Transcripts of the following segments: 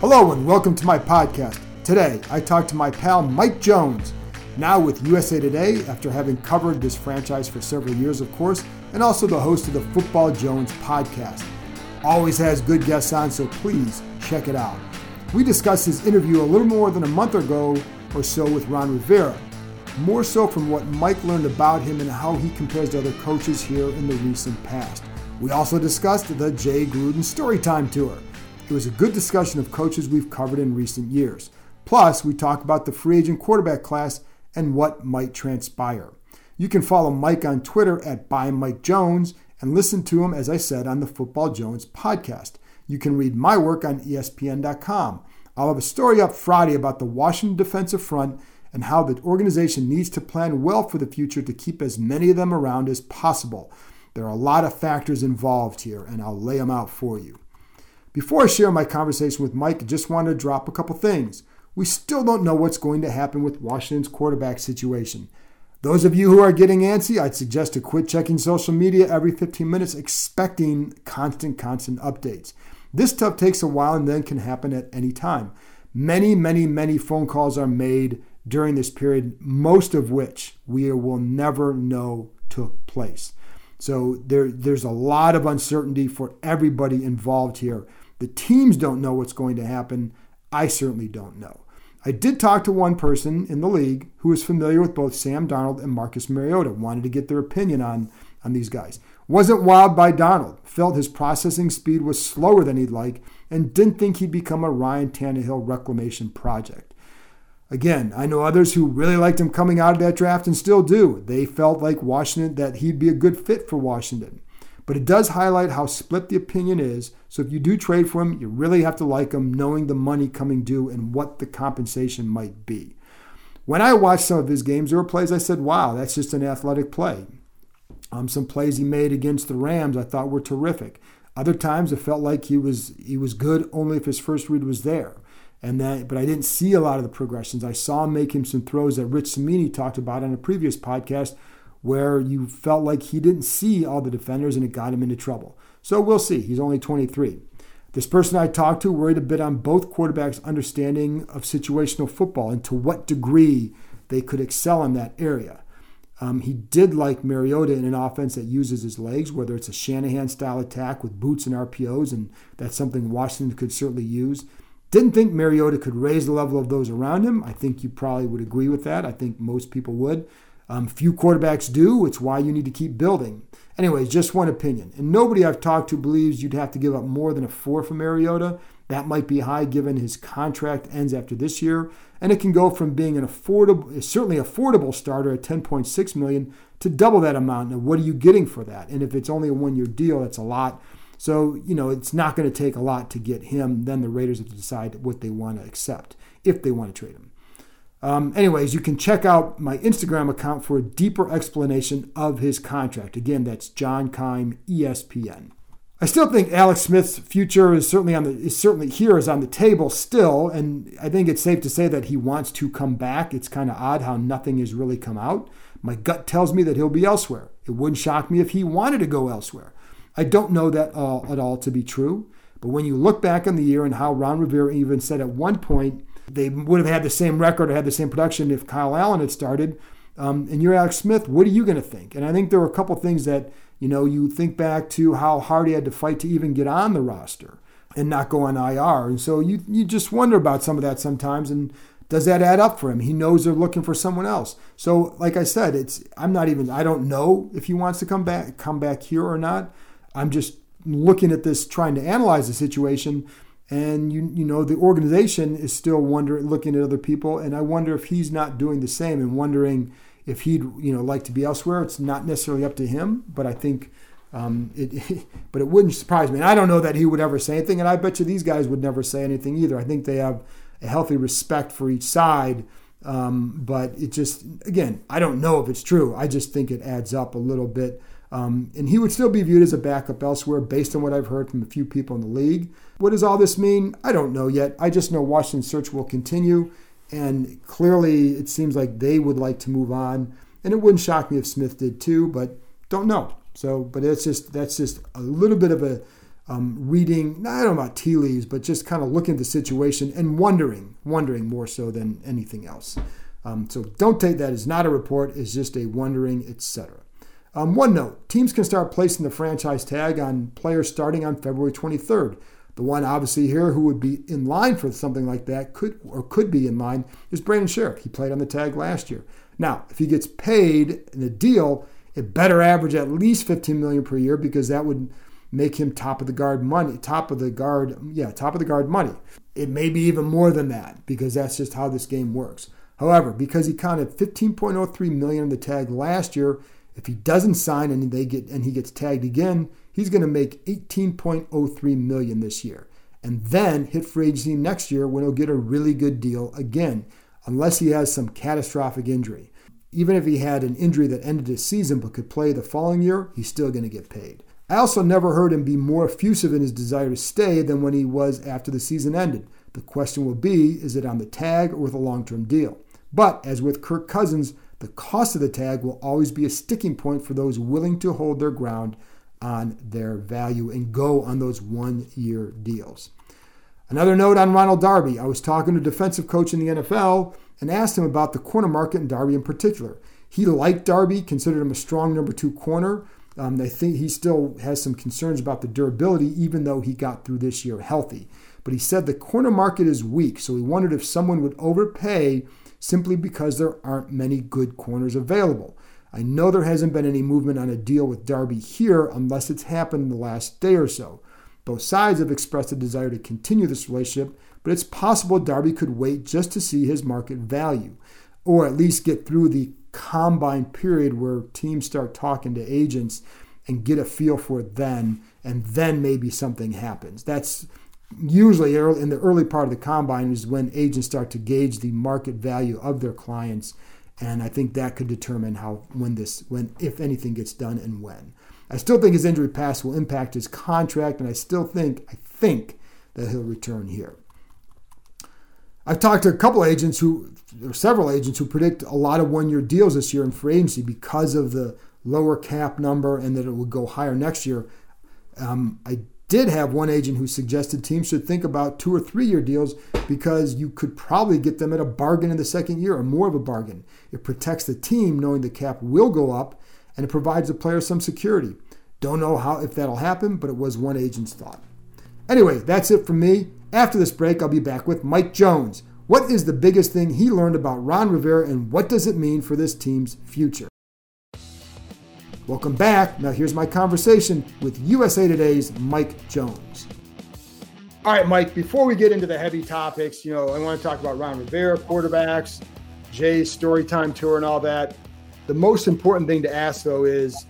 Hello and welcome to my podcast. Today, I talked to my pal Mike Jones, now with USA Today, after having covered this franchise for several years, of course, and also the host of the Football Jones podcast. Always has good guests on, so please check it out. We discussed his interview a little more than a month ago or so with Ron Rivera, more so from what Mike learned about him and how he compares to other coaches here in the recent past. We also discussed the Jay Gruden Storytime Tour. It was a good discussion of coaches we've covered in recent years. Plus, we talk about the free agent quarterback class and what might transpire. You can follow Mike on Twitter at @BuyMikeJones and listen to him, as I said, on the Football Jones podcast. You can read my work on ESPN.com. I'll have a story up Friday about the Washington defensive front and how the organization needs to plan well for the future to keep as many of them around as possible. There are a lot of factors involved here, and I'll lay them out for you. Before I share my conversation with Mike, I just wanted to drop a couple things. We still don't know what's going to happen with Washington's quarterback situation. Those of you who are getting antsy, I'd suggest to quit checking social media every 15 minutes, expecting constant updates. This stuff takes a while and then can happen at any time. Many phone calls are made during this period, most of which we will never know took place. So there's a lot of uncertainty for everybody involved here. The teams don't know what's going to happen. I certainly don't know. I did talk to one person in the league who is familiar with both Sam Darnold and Marcus Mariota, wanted to get their opinion on these guys. Wasn't wowed by Darnold, felt his processing speed was slower than he'd like, and didn't think he'd become a Ryan Tannehill reclamation project. Again, I know others who really liked him coming out of that draft and still do. They felt like Washington, that he'd be a good fit for Washington. But it does highlight how split the opinion is, so if you do trade for him, you really have to like him, knowing the money coming due and what the compensation might be. When I watched some of his games, there were plays I said, wow, that's just an athletic play. Some plays he made against the Rams I thought were terrific. Other times it felt like he was good only if his first read was there. But I didn't see a lot of the progressions. I saw him making some throws that Rich Cimini talked about on a previous podcast, where you felt like he didn't see all the defenders and it got him into trouble. So we'll see. He's only 23. This person I talked to worried a bit on both quarterbacks' understanding of situational football and to what degree they could excel in that area. He did like Mariota in an offense that uses his legs, whether it's a Shanahan-style attack with boots and RPOs, and that's something Washington could certainly use. Didn't think Mariota could raise the level of those around him. I think you probably would agree with that. I think most people would. Few quarterbacks do. It's why you need to keep building. Anyways, just one opinion. And nobody I've talked to believes you'd have to give up more than a 4 for Mariota. That might be high given his contract ends after this year. And it can go from being an certainly affordable starter at $10.6 million to double that amount. Now, what are you getting for that? And if it's only a one-year deal, that's a lot. So, it's not going to take a lot to get him. Then the Raiders have to decide what they want to accept if they want to trade him. Anyways, you can check out my Instagram account for a deeper explanation of his contract. Again, that's John Keim, ESPN. I still think Alex Smith's future is certainly on the table still, and I think it's safe to say that he wants to come back. It's kind of odd how nothing has really come out. My gut tells me that he'll be elsewhere. It wouldn't shock me if he wanted to go elsewhere. I don't know that at all to be true, but when you look back on the year and how Ron Rivera even said at one point, they would have had the same record or had the same production if Kyle Allen had started. And you're Alex Smith, what are you going to think? And I think there were a couple things that, you think back to how hard he had to fight to even get on the roster and not go on IR. And so you just wonder about some of that sometimes. And does that add up for him? He knows they're looking for someone else. So like I said, I don't know if he wants to come back here or not. I'm just looking at this, trying to analyze the situation. And you know, the organization is still wondering, looking at other people, and I wonder if he's not doing the same and wondering if he'd, you know, like to be elsewhere. It's not necessarily up to him, but I think but it wouldn't surprise me. And I don't know that he would ever say anything, and I bet you these guys would never say anything either. I think they have a healthy respect for each side. But it just, again, I don't know if it's true. I just think it adds up a little bit. And he would still be viewed as a backup elsewhere based on what I've heard from a few people in the league. What does all this mean? I don't know yet. I just know Washington's search will continue. And clearly it seems like they would like to move on. And it wouldn't shock me if Smith did too, but don't know. So, but that's just a little bit of a reading, I don't know about tea leaves, but just kind of looking at the situation and wondering more so than anything else. So don't take that as not a report, it's just a wondering, etc. One note, teams can start placing the franchise tag on players starting on February 23rd. The one obviously here who would be in line for something like that could be in line is Brandon Sheriff. He played on the tag last year. Now, if he gets paid in the deal, it better average at least $15 million per year, because that would make him top of the guard money. It may be even more than that, because that's just how this game works. However, because he counted $15.03 million in the tag last year, if he doesn't sign and he gets tagged again, he's going to make $18.03 million this year, and then hit free agency next year when he'll get a really good deal again, unless he has some catastrophic injury. Even if he had an injury that ended his season but could play the following year, he's still going to get paid. I also never heard him be more effusive in his desire to stay than when he was after the season ended. The question will be, is it on the tag or with a long-term deal? But as with Kirk Cousins, the cost of the tag will always be a sticking point for those willing to hold their ground on their value and go on those one-year deals. Another note on Ronald Darby. I was talking to a defensive coach in the NFL and asked him about the corner market and Darby in particular. He liked Darby, considered him a strong number 2 corner. They think he still has some concerns about the durability, even though he got through this year healthy. But he said the corner market is weak, so he wondered if someone would overpay simply because there aren't many good corners available. I know there hasn't been any movement on a deal with Darby here unless it's happened in the last day or so. Both sides have expressed a desire to continue this relationship, but it's possible Darby could wait just to see his market value, or at least get through the combine period where teams start talking to agents and get a feel for it then, and then maybe something happens. That's usually in the early part of the combine is when agents start to gauge the market value of their clients, and I think that could determine when if anything gets done and when. I still think his injury past will impact his contract, and I still think that he'll return here. I've talked to several agents who predict a lot of one-year deals this year in free agency because of the lower cap number and that it will go higher next year. I did have one agent who suggested teams should think about 2- or 3-year deals because you could probably get them at a bargain in the second year, or more of a bargain. It protects the team knowing the cap will go up, and it provides the player some security. Don't know if that'll happen, but it was one agent's thought. Anyway, that's it from me. After this break, I'll be back with Mike Jones. What is the biggest thing he learned about Ron Rivera, and what does it mean for this team's future? Welcome back. Now here's my conversation with USA Today's Mike Jones. All right, Mike, before we get into the heavy topics, you know, I want to talk about Ron Rivera, quarterbacks, Jay's story time tour and all that. The most important thing to ask, though, is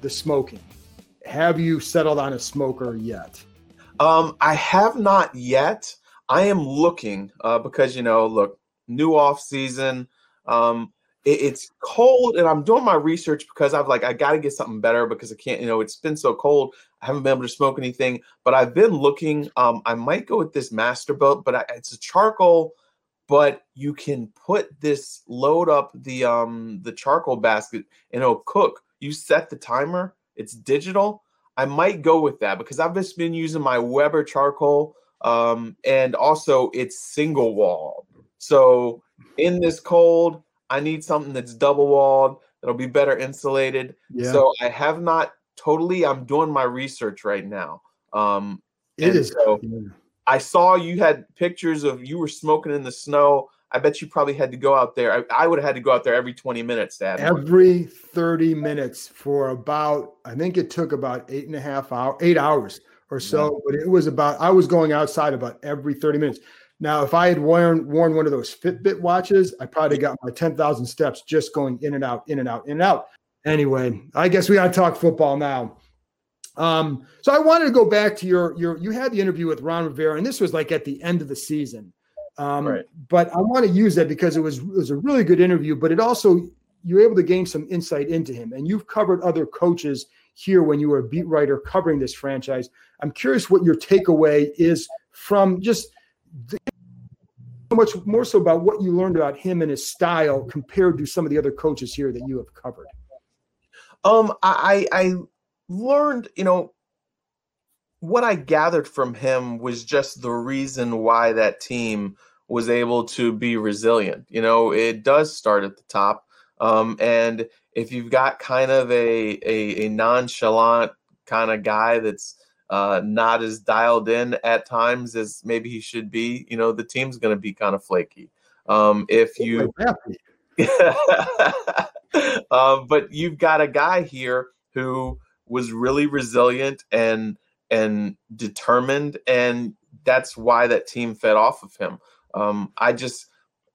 the smoking. Have you settled on a smoker yet? I have not yet. I am looking because, you know, look, new off season. It's cold, and I'm doing my research because I got to get something better because I can't, you know, it's been so cold. I haven't been able to smoke anything, but I've been looking. I might go with this Masterbuilt, but it's a charcoal, but you can put this load up the charcoal basket and it'll cook. You set the timer. It's digital. I might go with that because I've just been using my Weber charcoal, and also it's single walled. So in this cold, I need something that's double walled, that'll be better insulated. Yeah. So I have not totally, I'm doing my research right now. I saw you had pictures of you were smoking in the snow. I bet you probably had to go out there. I would have had to go out there every 20 minutes. Every 30 minutes for about, I think it took about 8 hours or so, but it was about, I was going outside about every 30 minutes. Now, if I had worn one of those Fitbit watches, I probably got my 10,000 steps just going in and out, in and out, in and out. Anyway, I guess we got to talk football now. So I wanted to go back to your you had the interview with Ron Rivera, and this was like at the end of the season. Right. But I want to use that because it was a really good interview, but it also, you're able to gain some insight into him. And you've covered other coaches here when you were a beat writer covering this franchise. I'm curious what your takeaway is from just so much more so about what you learned about him and his style compared to some of the other coaches here that you have covered. I learned, what I gathered from him was just the reason why that team was able to be resilient. It does start at the top. And if you've got kind of a nonchalant kind of guy that's not as dialed in at times as maybe he should be, the team's going to be kind of flaky. But you've got a guy here who was really resilient and determined, and that's why that team fed off of him.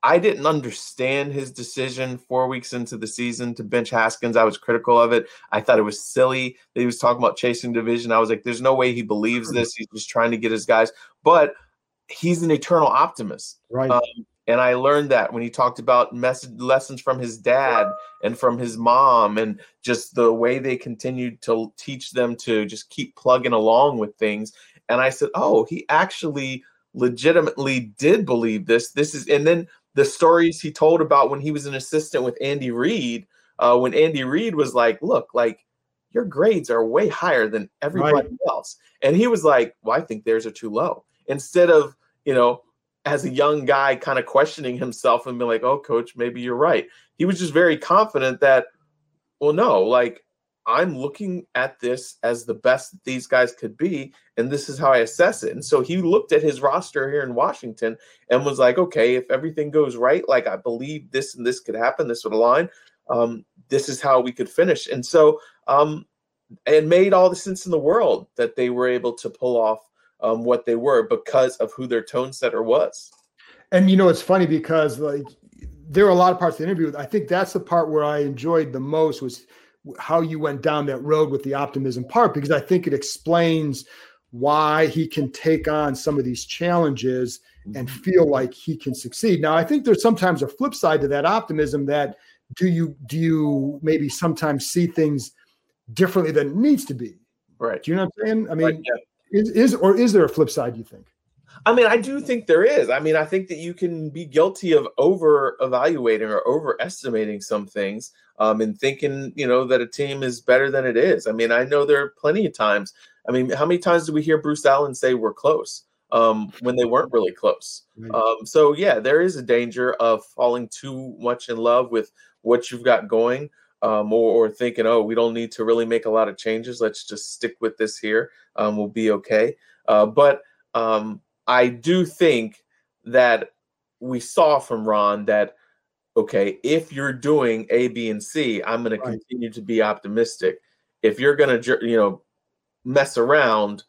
I didn't understand his decision 4 weeks into the season to bench Haskins. I was critical of it. I thought it was silly that he was talking about chasing division. I was like, there's no way he believes this. He's just trying to get his guys. But he's an eternal optimist. Right. And I learned that when he talked about lessons from his dad and from his mom and just the way they continued to teach them to just keep plugging along with things. And I said, oh, he actually legitimately did believe this. And then the stories he told about when he was an assistant with Andy Reid, when Andy Reid was like, look, like your grades are way higher than everybody else. And he was like, well, I think theirs are too low. Instead of, as a young guy kind of questioning himself and being like, oh, coach, maybe you're right. He was just very confident that, well, no, like I'm looking at this as the best that these guys could be, and this is how I assess it. And so he looked at his roster here in Washington and was like, okay, if everything goes right, like I believe this and this could happen, this would align, this is how we could finish. And so it made all the sense in the world that they were able to pull off what they were because of who their tone setter was. And, it's funny because, there were a lot of parts of the interview. I think that's the part where I enjoyed the most was how you went down that road with the optimism part, because I think it explains why he can take on some of these challenges and feel like he can succeed. Now, I think there's sometimes a flip side to that optimism that do you maybe sometimes see things differently than it needs to be? Right. Do you know what I'm saying? I mean, is there a flip side, you think? I mean, I do think there is. I mean, I think that you can be guilty of over-evaluating or overestimating some things and thinking, that a team is better than it is. I mean, I know there are plenty of times. I mean, how many times do we hear Bruce Allen say we're close when they weren't really close? So, yeah, there is a danger of falling too much in love with what you've got going. Or thinking, oh, we don't need to really make a lot of changes. Let's just stick with this here. We'll be okay. But I do think that we saw from Ron that, okay, if you're doing A, B, and C, I'm going to continue to be optimistic. If you're going to, mess around,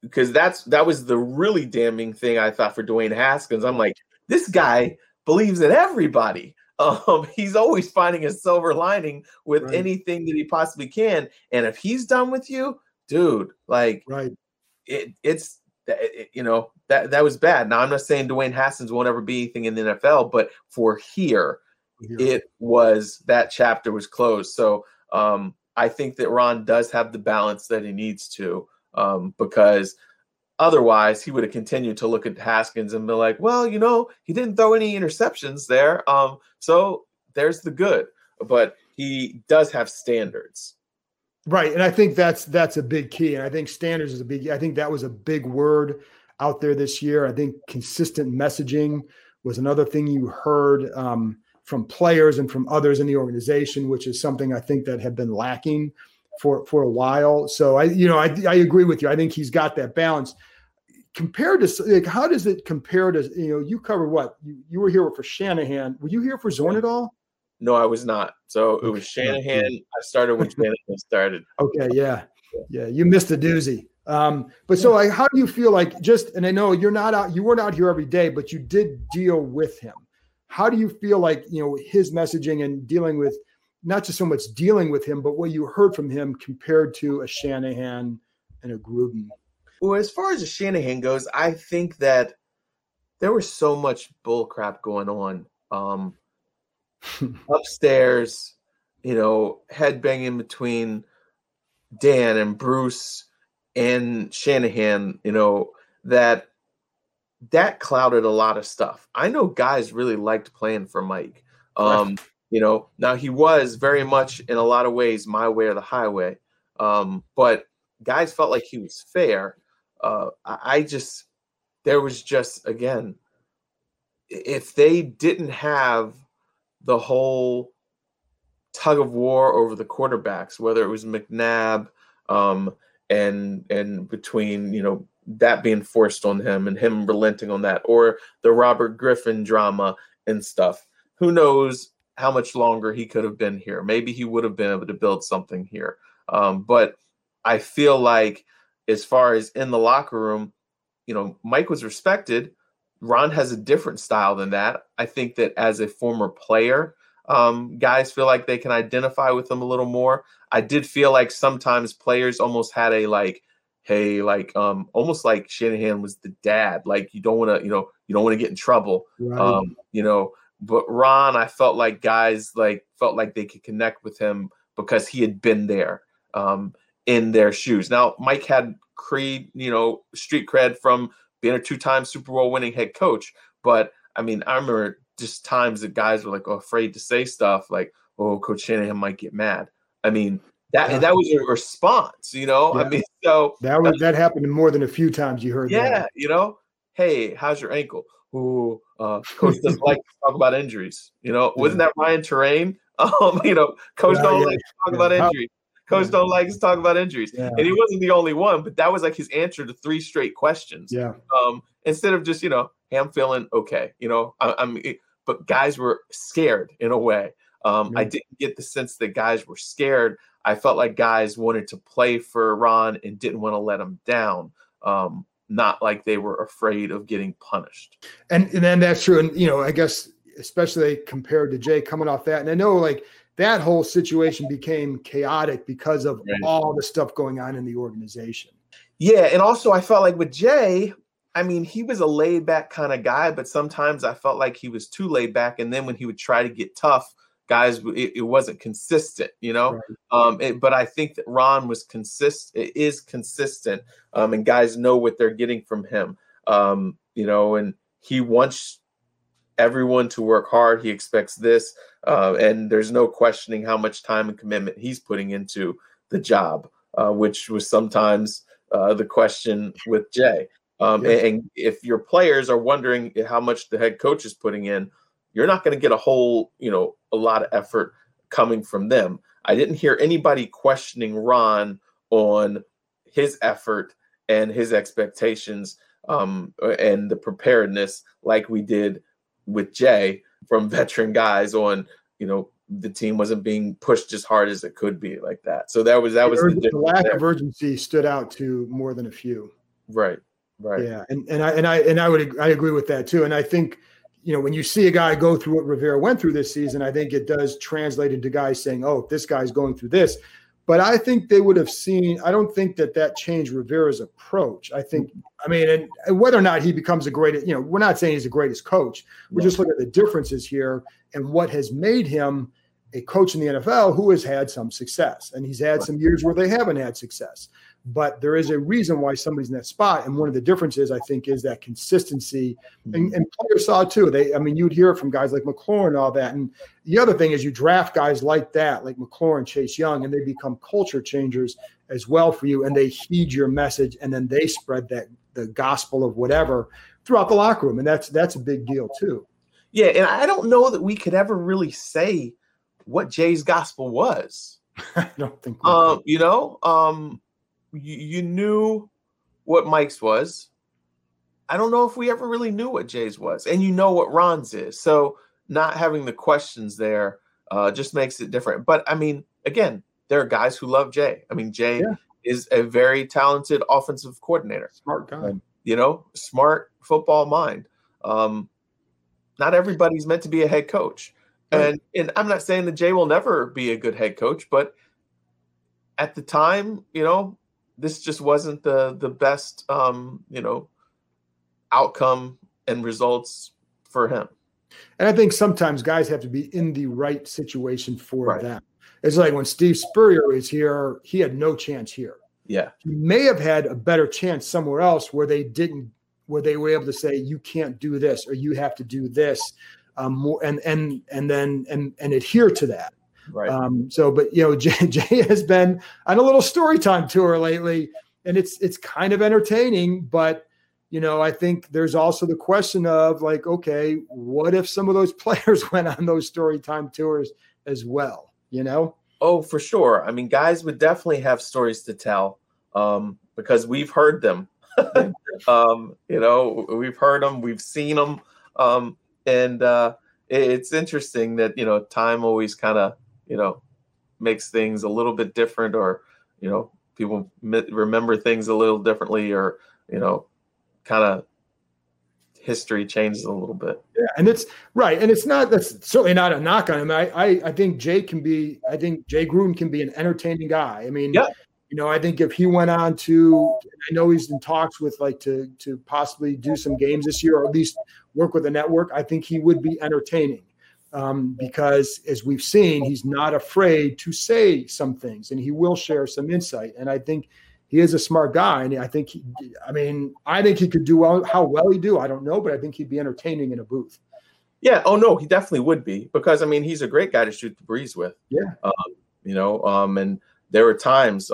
because that was the really damning thing I thought for Dwayne Haskins. I'm like, this guy believes in everybody. He's always finding a silver lining with anything that he possibly can. And if he's done with you, dude, like that was bad. Now, I'm not saying Dwayne Haskins won't ever be anything in the NFL, but for here, it was that chapter was closed. So I think that Ron does have the balance that he needs to because otherwise, he would have continued to look at Haskins and be like, well, he didn't throw any interceptions there. So there's the good. But he does have standards. Right. And I think that's a big key. And I think standards is I think that was a big word out there this year. I think consistent messaging was another thing you heard from players and from others in the organization, which is something I think that had been lacking for a while. So I agree with you. I think he's got that balance compared to how does it compare to, you covered what you were here for Shanahan. Were you here for Zorn at all? No, I was not. So it was Shanahan. I started when Shanahan started. Okay. Yeah. You missed a doozy. But so like, how do you feel like just, and I know you're not out, you weren't out here every day, but you did deal with him. How do you feel like, you know, his messaging and dealing with, not just so much dealing with him, but what you heard from him compared to a Shanahan and a Gruden? Well, as far as a Shanahan goes, I think that there was so much bull crap going on upstairs, you know, headbanging between Dan and Bruce and Shanahan, you know, that clouded a lot of stuff. I know guys really liked playing for Mike. You know, now he was very much in a lot of ways my way or the highway, but guys felt like he was fair. There was, again, if they didn't have the whole tug of war over the quarterbacks, whether it was McNabb and between, you know, that being forced on him and him relenting on that, or the Robert Griffin drama and stuff, who knows how much longer he could have been here. Maybe he would have been able to build something here. But I feel like as far as in the locker room, you know, Mike was respected. Ron has a different style than that. I think that as a former player, guys feel like they can identify with him a little more. I did feel like sometimes players almost had a like, hey, like almost like Shanahan was the dad. Like you don't want to get in trouble, right. You know. But Ron, I felt like guys felt like they could connect with him because he had been there in their shoes. Now, Mike had street cred from being a two-time Super Bowl winning head coach. But, I mean, I remember just times that guys were, like, afraid to say stuff like, oh, Coach Shanahan might get mad. I mean, that was a response, you know? Yeah. I mean, so. That happened more than a few times you heard that. Yeah, you know? Hey, how's your ankle? Ooh, coach doesn't like to talk about injuries. You know, wasn't that Ryan Terrain? You know, coach don't like to talk about injuries. Coach don't like to talk about injuries. Yeah. And he wasn't the only one, but that was like his answer to three straight questions. Yeah. Instead of just, you know, hey, I'm feeling okay. You know, but guys were scared in a way. I didn't get the sense that guys were scared. I felt like guys wanted to play for Ron and didn't want to let him down. Not like they were afraid of getting punished. And then that's true. And, you know, I guess especially compared to Jay coming off that. And I know like that whole situation became chaotic because of all the stuff going on in the organization. Yeah. And also I felt like with Jay, I mean, he was a laid back kind of guy, but sometimes I felt like he was too laid back. And then when he would try to get tough, guys, it wasn't consistent, you know, but I think that Ron is consistent, and guys know what they're getting from him, you know, and he wants everyone to work hard. He expects this, and there's no questioning how much time and commitment he's putting into the job, which was sometimes the question with Jay. And if your players are wondering how much the head coach is putting in, you're not going to get a lot of effort coming from them. I didn't hear anybody questioning Ron on his effort and his expectations and the preparedness like we did with Jay from veteran guys on, you know, the team wasn't being pushed as hard as it could be like that. So that was the lack of urgency stood out to more than a few. Right. Right. Yeah. And I agree with that too. And I think, you know, when you see a guy go through what Rivera went through this season, I think it does translate into guys saying, oh, this guy's going through this. But I think they would have seen – I don't think that changed Rivera's approach. I think – I mean, and whether or not he becomes the greatest – you know, we're not saying he's the greatest coach. We're just looking at the differences here and what has made him a coach in the NFL who has had some success. And he's had some years where they haven't had success. But there is a reason why somebody's in that spot. And one of the differences, I think, is that consistency. And players saw it too. I mean, you'd hear from guys like McLaurin and all that. And the other thing is you draft guys like that, like McLaurin, Chase Young, and they become culture changers as well for you. And they heed your message. And then they spread that the gospel of whatever throughout the locker room. And that's a big deal too. Yeah. And I don't know that we could ever really say what Jay's gospel was. I don't think you know, you knew what Mike's was. I don't know if we ever really knew what Jay's was, and you know what Ron's is. So not having the questions there just makes it different. But I mean, again, there are guys who love Jay. I mean, Jay is a very talented offensive coordinator. Smart guy. You know, smart football mind. Not everybody's meant to be a head coach. And I'm not saying that Jay will never be a good head coach, but at the time, you know, this just wasn't the best, you know, outcome and results for him. And I think sometimes guys have to be in the right situation for them. It's like when Steve Spurrier was here, he had no chance here. Yeah. He may have had a better chance somewhere else where they didn't, where they were able to say, you can't do this, or you have to do this more, and then adhere to that. Right. But you know, Jay has been on a little story time tour lately, and it's kind of entertaining, but you know, I think there's also the question of like, okay, what if some of those players went on those story time tours as well, you know? Oh, for sure. I mean, guys would definitely have stories to tell, because we've heard them, you know, we've heard them, we've seen them. It's interesting that, you know, time always kind of, you know, makes things a little bit different, or, you know, people remember things a little differently, or, you know, kind of history changes a little bit. Yeah. And it's right. And it's not, that's certainly not a knock on him. I think Jay Gruden can be an entertaining guy. I mean, you know, I think if he went on to, I know he's in talks with like to possibly do some games this year, or at least work with a network. I think he would be entertaining, because as we've seen, he's not afraid to say some things, and he will share some insight. And I think he is a smart guy. And I think, he could do well. How well he do, I don't know, but I think he'd be entertaining in a booth. Yeah. Oh no, he definitely would be, because I mean, he's a great guy to shoot the breeze with. Yeah. You know, and there were times,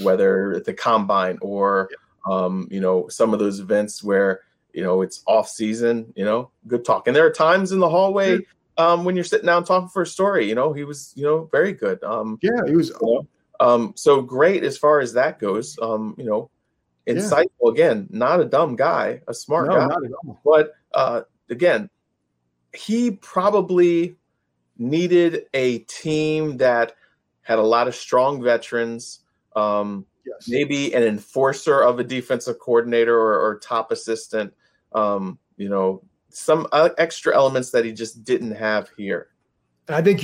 whether at the combine or, you know, some of those events where, you know, it's off season, you know, good talk. And there are times in the hallway, when you're sitting down talking for a story, you know, he was, you know, very good. He was, so great as far as that goes, you know, insightful, again, not a dumb guy, a smart guy, not at all. But again, he probably needed a team that had a lot of strong veterans, maybe an enforcer of a defensive coordinator or top assistant, you know, some extra elements that he just didn't have here. And I think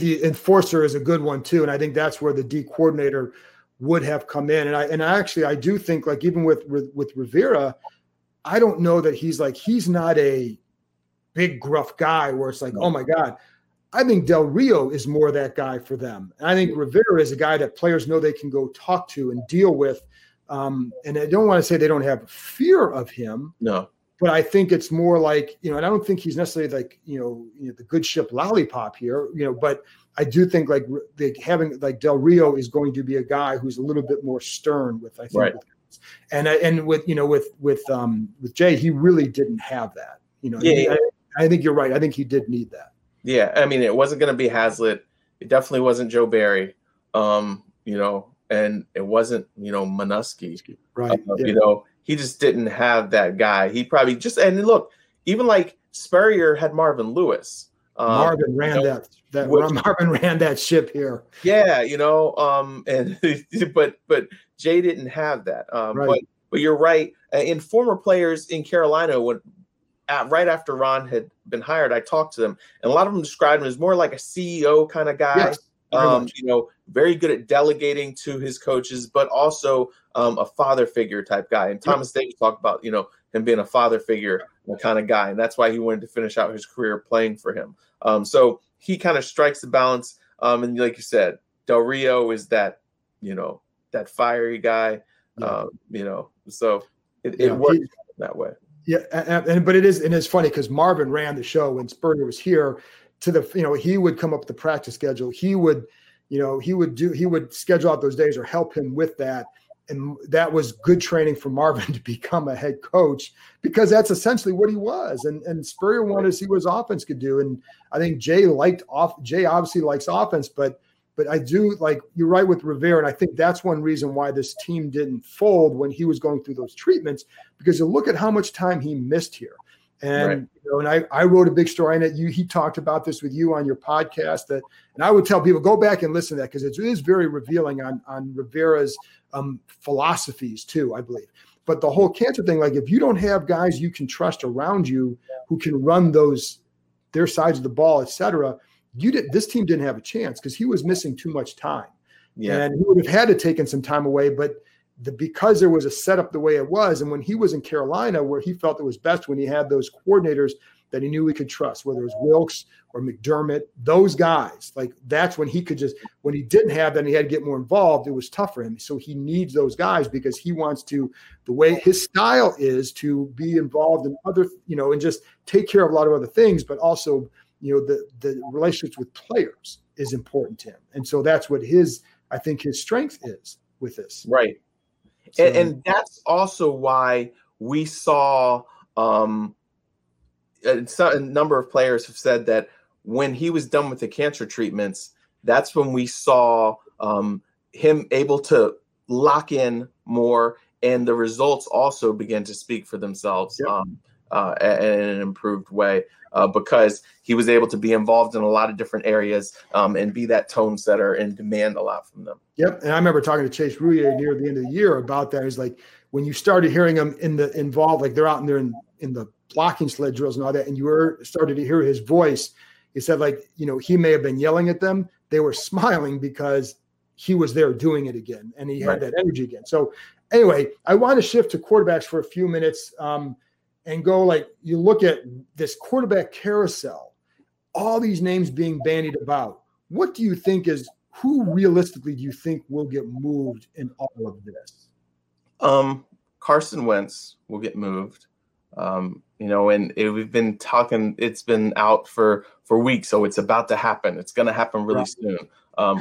the enforcer is a good one too. And I think that's where the D coordinator would have come in. And I do think, like, even with Rivera, I don't know that he's not a big gruff guy where it's like, oh my God. I think Del Rio is more that guy for them. And I think Rivera is a guy that players know they can go talk to and deal with. And I don't want to say they don't have fear of him. No. But I think it's more like, you know, and I don't think he's necessarily like, you know, the good ship lollipop here, you know, but I do think having Del Rio is going to be a guy who's a little bit more stern with, I think. Right. With Jay, he really didn't have that, you know. Yeah. I think you're right. I think he did need that. Yeah. I mean, it wasn't going to be Haslett. It definitely wasn't Joe Barry, you know, and it wasn't, you know, Minuski, right. You know, he just didn't have that guy. He probably just, and look, even like Spurrier had Marvin Lewis. Marvin ran that ship here. Yeah, you know, but Jay didn't have that. But you're right. In former players in Carolina, right after Ron had been hired, I talked to them, and a lot of them described him as more like a CEO kind of guy. Yes. You know, very good at delegating to his coaches, but also a father figure type guy. And Thomas Davis talked about, you know, him being a father figure kind of guy. And that's why he wanted to finish out his career playing for him. So he kind of strikes the balance. And like you said, Del Rio is that, you know, that fiery guy, you know, so it works that way. Yeah. But it's funny because Marvin ran the show when Spurrier was here. You know, he would come up with the practice schedule. He would schedule out those days or help him with that. And that was good training for Marvin to become a head coach, because that's essentially what he was. And Spurrier wanted to see what his offense could do. And I think Jay obviously likes offense, but I do, like, you're right with Rivera. And I think that's one reason why this team didn't fold when he was going through those treatments, because you look at how much time he missed here. And, right. You know, and I wrote a big story on it. He talked about this with you on your podcast. And I would tell people, go back and listen to that because it is very revealing on Rivera's philosophies too, I believe. But the whole cancer thing, like if you don't have guys you can trust around you who can run their sides of the ball, et cetera, this team didn't have a chance because he was missing too much time. Yeah. And he would have had to taken some time away, but because there was a setup the way it was, and when he was in Carolina, where he felt it was best when he had those coordinators that he knew he could trust, whether it was Wilkes or McDermott, those guys, like that's when he could just, when he didn't have that and he had to get more involved, it was tough for him. So he needs those guys because he wants to, the way his style is to be involved in other, you know, and just take care of a lot of other things, but also, you know, the relationships with players is important to him. And so that's what his strength is with this. Right. So, and that's also why we saw a number of players have said that when he was done with the cancer treatments, that's when we saw him able to lock in more, and the results also began to speak for themselves in an improved way because he was able to be involved in a lot of different areas and be that tone setter and demand a lot from them. Yep. And I remember talking to Chase Rouillet near the end of the year about that. He's like, when you started hearing him involved, like they're out in there in the blocking sled drills and all that, and you started to hear his voice, he said, like, you know, he may have been yelling at them. They were smiling because he was there doing it again. And he had that energy again. So anyway, I want to shift to quarterbacks for a few minutes. And go, like, you look at this quarterback carousel, all these names being bandied about. What do you think who realistically do you think will get moved in all of this? Carson Wentz will get moved. You know, and we've been talking, it's been out for weeks, so it's about to happen. It's going to happen really soon.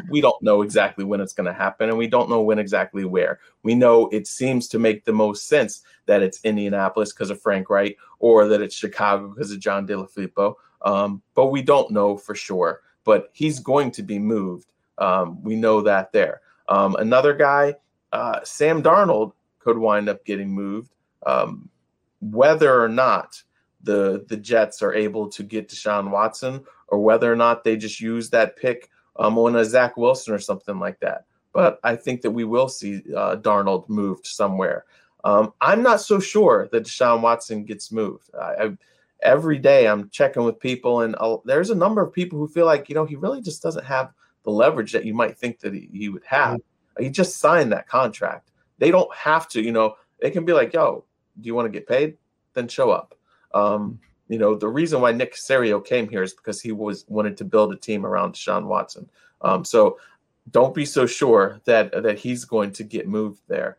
We don't know exactly when it's going to happen, and we don't know when exactly where. We know it seems to make the most sense that it's Indianapolis because of Frank Wright, or that it's Chicago because of John DeLaFilippo. But we don't know for sure. But he's going to be moved. We know that there. Another guy, Sam Darnold, could wind up getting moved. Whether or not the Jets are able to get Deshaun Watson, or whether or not they just use that pick on a Zach Wilson or something like that. But I think that we will see Darnold moved somewhere. I'm not so sure that Deshaun Watson gets moved. Every day I'm checking with people, and there's a number of people who feel like, you know, he really just doesn't have the leverage that you might think that he would have. He just signed that contract. They don't have to, you know, they can be like, yo, do you want to get paid? Then show up. You know, the reason why Nick Caserio came here is because he wanted to build a team around Deshaun Watson. So don't be so sure that he's going to get moved there.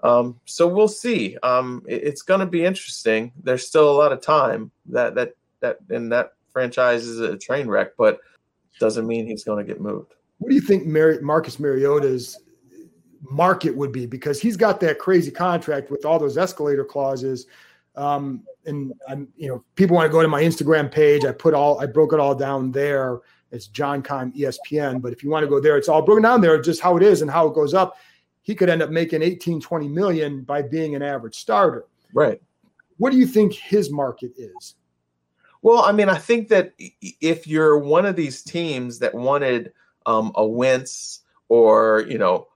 So we'll see. It's going to be interesting. There's still a lot of time that franchise is a train wreck, but doesn't mean he's going to get moved. What do you think Marcus Mariota's market would be, because he's got that crazy contract with all those escalator clauses, and I'm, you know, people want to go to my Instagram page. I broke it all down there. It's John Keim ESPN, but if you want to go there, it's all broken down there, just how it is and how it goes up. He could end up making 18, 20 million by being an average starter. Right. What do you think his market is? Well, I mean, I think that if you're one of these teams that wanted a Wentz, or, you know,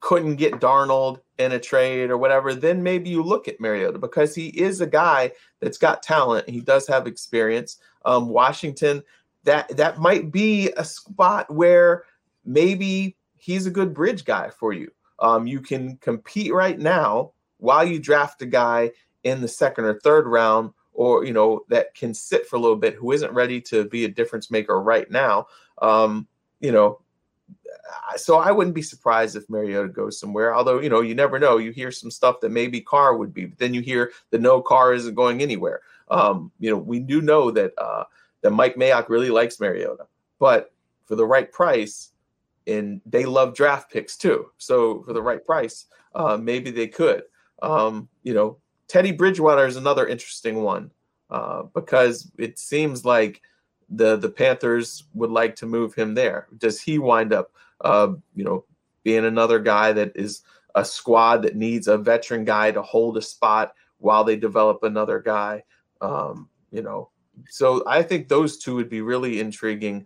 couldn't get Darnold in a trade or whatever, then maybe you look at Mariota, because he is a guy that's got talent. He does have experience. Washington, that might be a spot where maybe he's a good bridge guy for you. You can compete right now while you draft a guy in the second or third round, or, you know, that can sit for a little bit, who isn't ready to be a difference maker right now. You know, so I wouldn't be surprised if Mariota goes somewhere, although, you know, you never know. You hear some stuff that maybe Carr would be, but then you hear that no, Carr isn't going anywhere. You know, we do know that Mike Mayock really likes Mariota, but for the right price, and they love draft picks too. So for the right price, maybe they could. You know, Teddy Bridgewater is another interesting one because it seems like the Panthers would like to move him there. Does he wind up, you know, being another guy that is a squad that needs a veteran guy to hold a spot while they develop another guy? you know. So I think those two would be really intriguing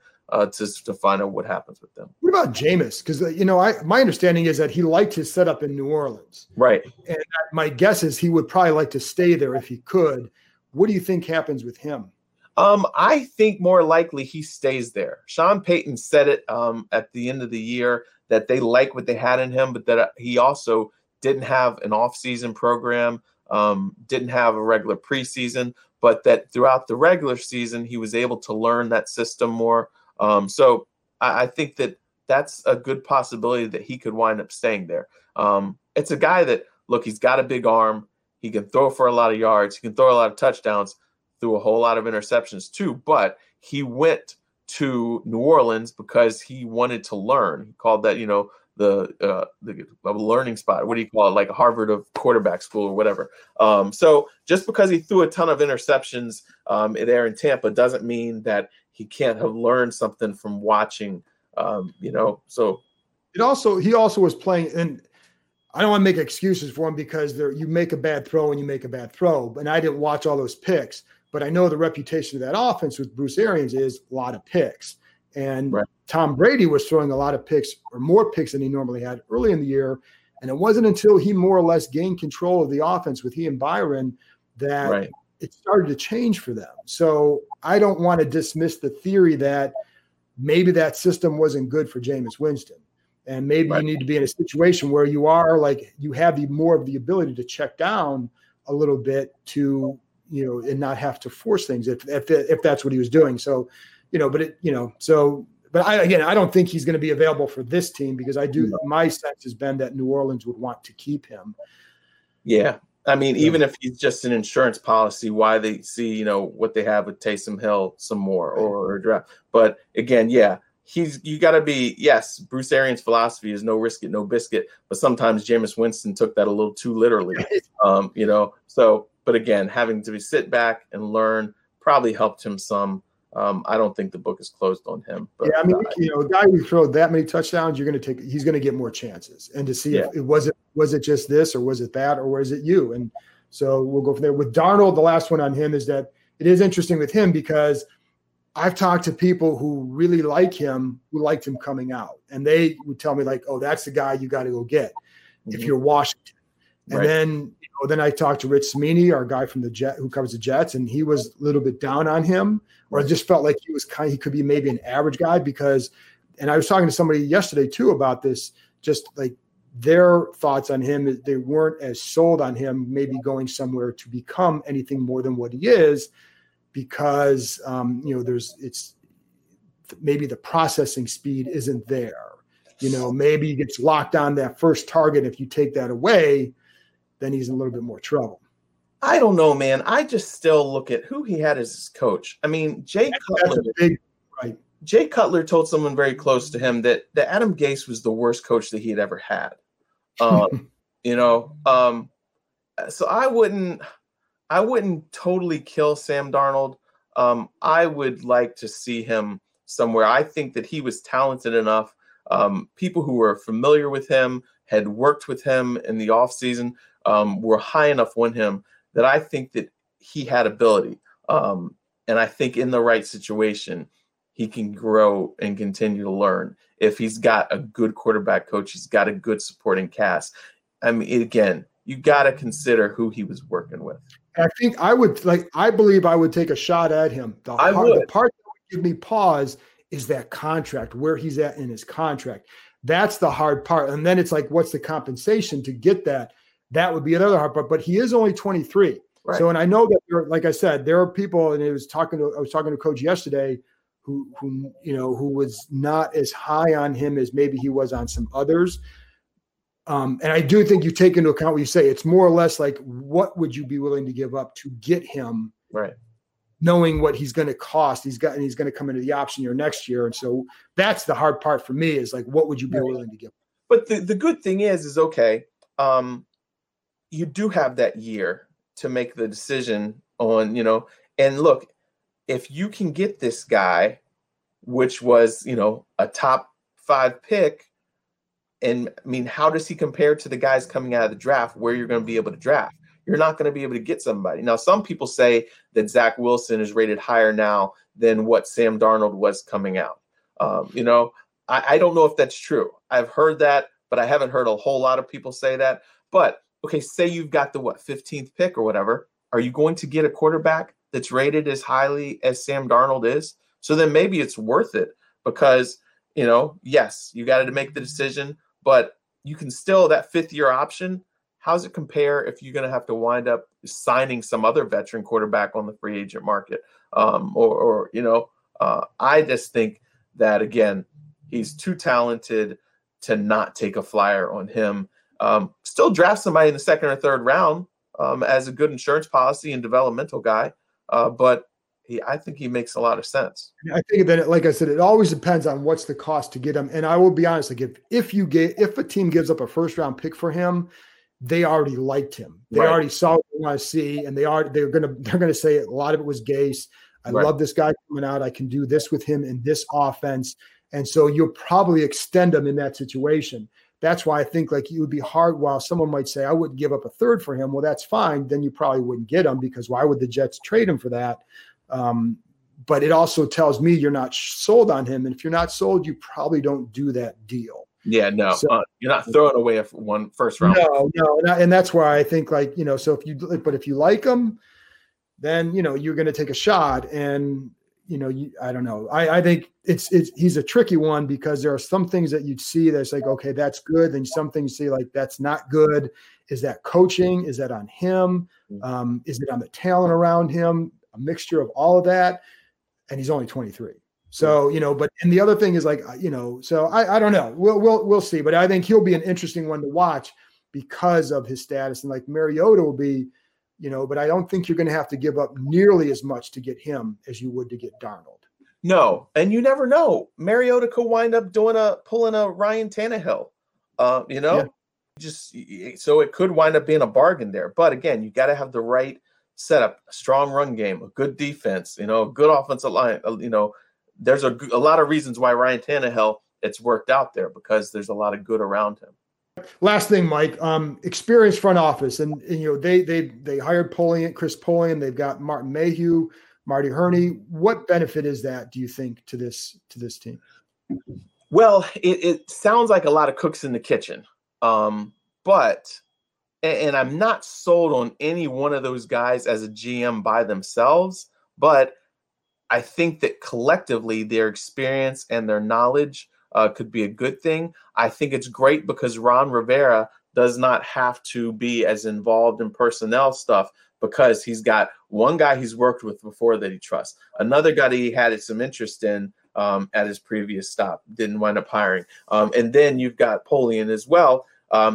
to find out what happens with them. What about Jameis? Because, you know, my understanding is that he liked his setup in New Orleans. Right. And my guess is he would probably like to stay there if he could. What do you think happens with him? I think more likely he stays there. Sean Payton said it at the end of the year that they like what they had in him, but that he also didn't have an off-season program, didn't have a regular preseason, but that throughout the regular season, he was able to learn that system more. So I think that that's a good possibility that he could wind up staying there. It's a guy that, look, he's got a big arm. He can throw for a lot of yards. He can throw a lot of touchdowns. Threw a whole lot of interceptions too, but he went to New Orleans because he wanted to learn. He called that, you know, the learning spot. What do you call it? Like Harvard of quarterback school or whatever. So just because he threw a ton of interceptions there in Tampa doesn't mean that he can't have learned something from watching. You know, so it also he was playing, and I don't want to make excuses for him because you make a bad throw and you make a bad throw. And I didn't watch all those picks. But I know the reputation of that offense with Bruce Arians is a lot of picks. And right. Tom Brady was throwing a lot of picks or more picks than he normally had early in the year. And it wasn't until he more or less gained control of the offense with he and Byron that right. It started to change for them. So I don't want to dismiss the theory that maybe that system wasn't good for Jameis Winston. And maybe right. You need to be in a situation where you are like you have the more of the ability to check down a little bit to – you know, and not have to force things if that's what he was doing. So, you know, I don't think he's going to be available for this team because my sense has been that New Orleans would want to keep him. Yeah. I mean, even if he's just an insurance policy, why they see, you know, what they have with Taysom Hill some more or draft. But again, yeah, you got to be, yes, Bruce Arians' philosophy is no risk it, no biscuit. But sometimes Jameis Winston took that a little too literally, you know, so. But again, having to sit back and learn probably helped him some. I don't think the book is closed on him. But yeah, I mean, you know, a guy who throws that many touchdowns, he's going to get more chances. And to see if was it just this or was it that or was it you? And so we'll go from there. With Darnold, the last one on him is that it is interesting with him because I've talked to people who really like him, who liked him coming out. And they would tell me like, oh, that's the guy you got to go get if you're Washington. And then I talked to Rich Cimini, our guy from the Jet who covers the Jets, and he was a little bit down on him, or I just felt like he could be maybe an average guy because. And I was talking to somebody yesterday too about this, just like their thoughts on him. They weren't as sold on him, maybe going somewhere to become anything more than what he is, because you know it's maybe the processing speed isn't there. You know, maybe he gets locked on that first target. If you take that away, then he's in a little bit more trouble. I don't know, man. I just still look at who he had as his coach. I mean, Jay Cutler told someone very close to him that Adam Gase was the worst coach that he had ever had. You know, so I wouldn't totally kill Sam Darnold. I would like to see him somewhere. I think that he was talented enough. People who were familiar with him, had worked with him in the offseason, were high enough on him that I think that he had ability. And I think in the right situation, he can grow and continue to learn. If he's got a good quarterback coach, he's got a good supporting cast. I mean, again, you got to consider who he was working with. I think I believe I would take a shot at him. The part that would give me pause is that contract, where he's at in his contract. That's the hard part. And then it's like, what's the compensation to get that? That would be another hard part, but he is only 23. Right. So, and I know that, like I said, there are people, and I was talking to coach yesterday who, you know, who was not as high on him as maybe he was on some others. And I do think you take into account what you say. It's more or less like, what would you be willing to give up to get him? Right. Knowing what he's going to cost, he's going to come into the option year next year. And so that's the hard part for me is like, what would you be willing to give? But the good thing is okay. You do have that year to make the decision on, you know, and look, if you can get this guy, which was, you know, a top 5 pick. And I mean, how does he compare to the guys coming out of the draft where you're going to be able to draft? you're not going to be able to get somebody. Now, some people say that Zach Wilson is rated higher now than what Sam Darnold was coming out. I don't know if that's true. I've heard that, but I haven't heard a whole lot of people say that. But, okay, say you've got the, 15th pick or whatever. Are you going to get a quarterback that's rated as highly as Sam Darnold is? So then maybe it's worth it because, yes, you got to make the decision, but you can still, that fifth-year option, how's it compare if you're going to have to wind up signing some other veteran quarterback on the free agent market? I just think that, again, he's too talented to not take a flyer on him. Still draft somebody in the second or third round as a good insurance policy and developmental guy. I think he makes a lot of sense. I think that, like I said, it always depends on what's the cost to get him. And I will be honest, like if a team gives up a first round pick for him, they already liked him. They right. already saw what they want to see, and they're gonna say a lot of it was Gase. I right. love this guy coming out. I can do this with him in this offense. And so you'll probably extend him in that situation. That's why I think like it would be hard. While someone might say I wouldn't give up a third for him, well, that's fine. Then you probably wouldn't get him because why would the Jets trade him for that? But it also tells me you're not sold on him, and if you're not sold, you probably don't do that deal. Yeah, no, so, you're not throwing away one first round. No, and that's why I think like so if you like him, then you're going to take a shot, and I don't know. I think it's he's a tricky one because there are some things that you'd see that's like okay, that's good, and some things you see like that's not good. Is that coaching? Is that on him? Is it on the talent around him? A mixture of all of that, and he's only 23. So, but and the other thing is like, so I don't know. We'll see, but I think he'll be an interesting one to watch because of his status, and like Mariota will be, but I don't think you're going to have to give up nearly as much to get him as you would to get Darnold. No, and you never know. Mariota could wind up pulling a Ryan Tannehill. So it could wind up being a bargain there. But again, you got to have the right setup, a strong run game, a good defense, a good offensive line. There's a lot of reasons why Ryan Tannehill, it's worked out there because there's a lot of good around him. Last thing, Mike, experienced front office. And they hired Chris Polian. They've got Martin Mayhew, Marty Herney. What benefit is that, do you think, to this team? Well, it sounds like a lot of cooks in the kitchen. And I'm not sold on any one of those guys as a GM by themselves, but I think that collectively their experience and their knowledge could be a good thing. I think it's great because Ron Rivera does not have to be as involved in personnel stuff because he's got one guy he's worked with before that he trusts, another guy that he had some interest in at his previous stop, didn't wind up hiring. And then you've got Polian as well.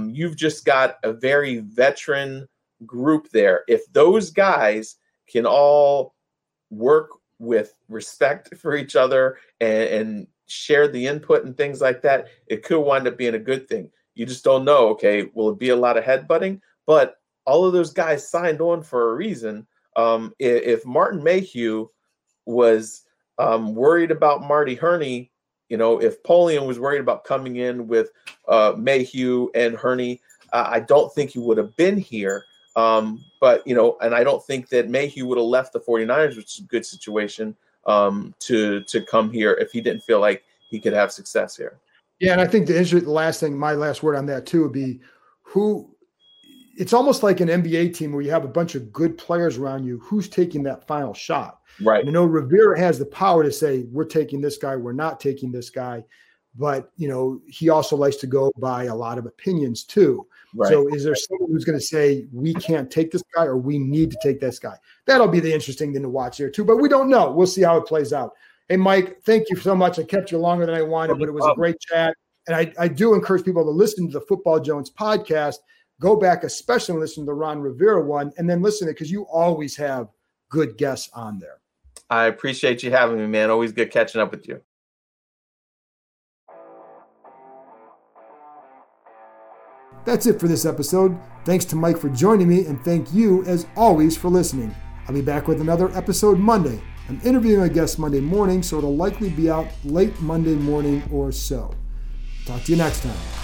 You've just got a very veteran group there. If those guys can all work with respect for each other and share the input and things like that, it could wind up being a good thing. You just don't know, okay, will it be a lot of headbutting? But all of those guys signed on for a reason. If Martin Mayhew was worried about Marty Herney, if Polian was worried about coming in with Mayhew and Herney, I don't think he would have been here. But I don't think that Mayhew would have left the 49ers, which is a good situation to come here if he didn't feel like he could have success here. Yeah, and I think my last word on that too would be it's almost like an NBA team where you have a bunch of good players around you. Who's taking that final shot? Right. Rivera has the power to say, we're taking this guy, we're not taking this guy. But, he also likes to go by a lot of opinions too. Right. So is there someone who's going to say, we can't take this guy or we need to take this guy? That'll be the interesting thing to watch here too. But we don't know. We'll see how it plays out. Hey, Mike, thank you so much. I kept you longer than I wanted, but it was a great chat. And I do encourage people to listen to the Football Jones podcast. Go back, especially listen to the Ron Rivera one, and then listen to it because you always have good guests on there. I appreciate you having me, man. Always good catching up with you. That's it for this episode. Thanks to Mike for joining me, and thank you, as always, for listening. I'll be back with another episode Monday. I'm interviewing a guest Monday morning, so it'll likely be out late Monday morning or so. Talk to you next time.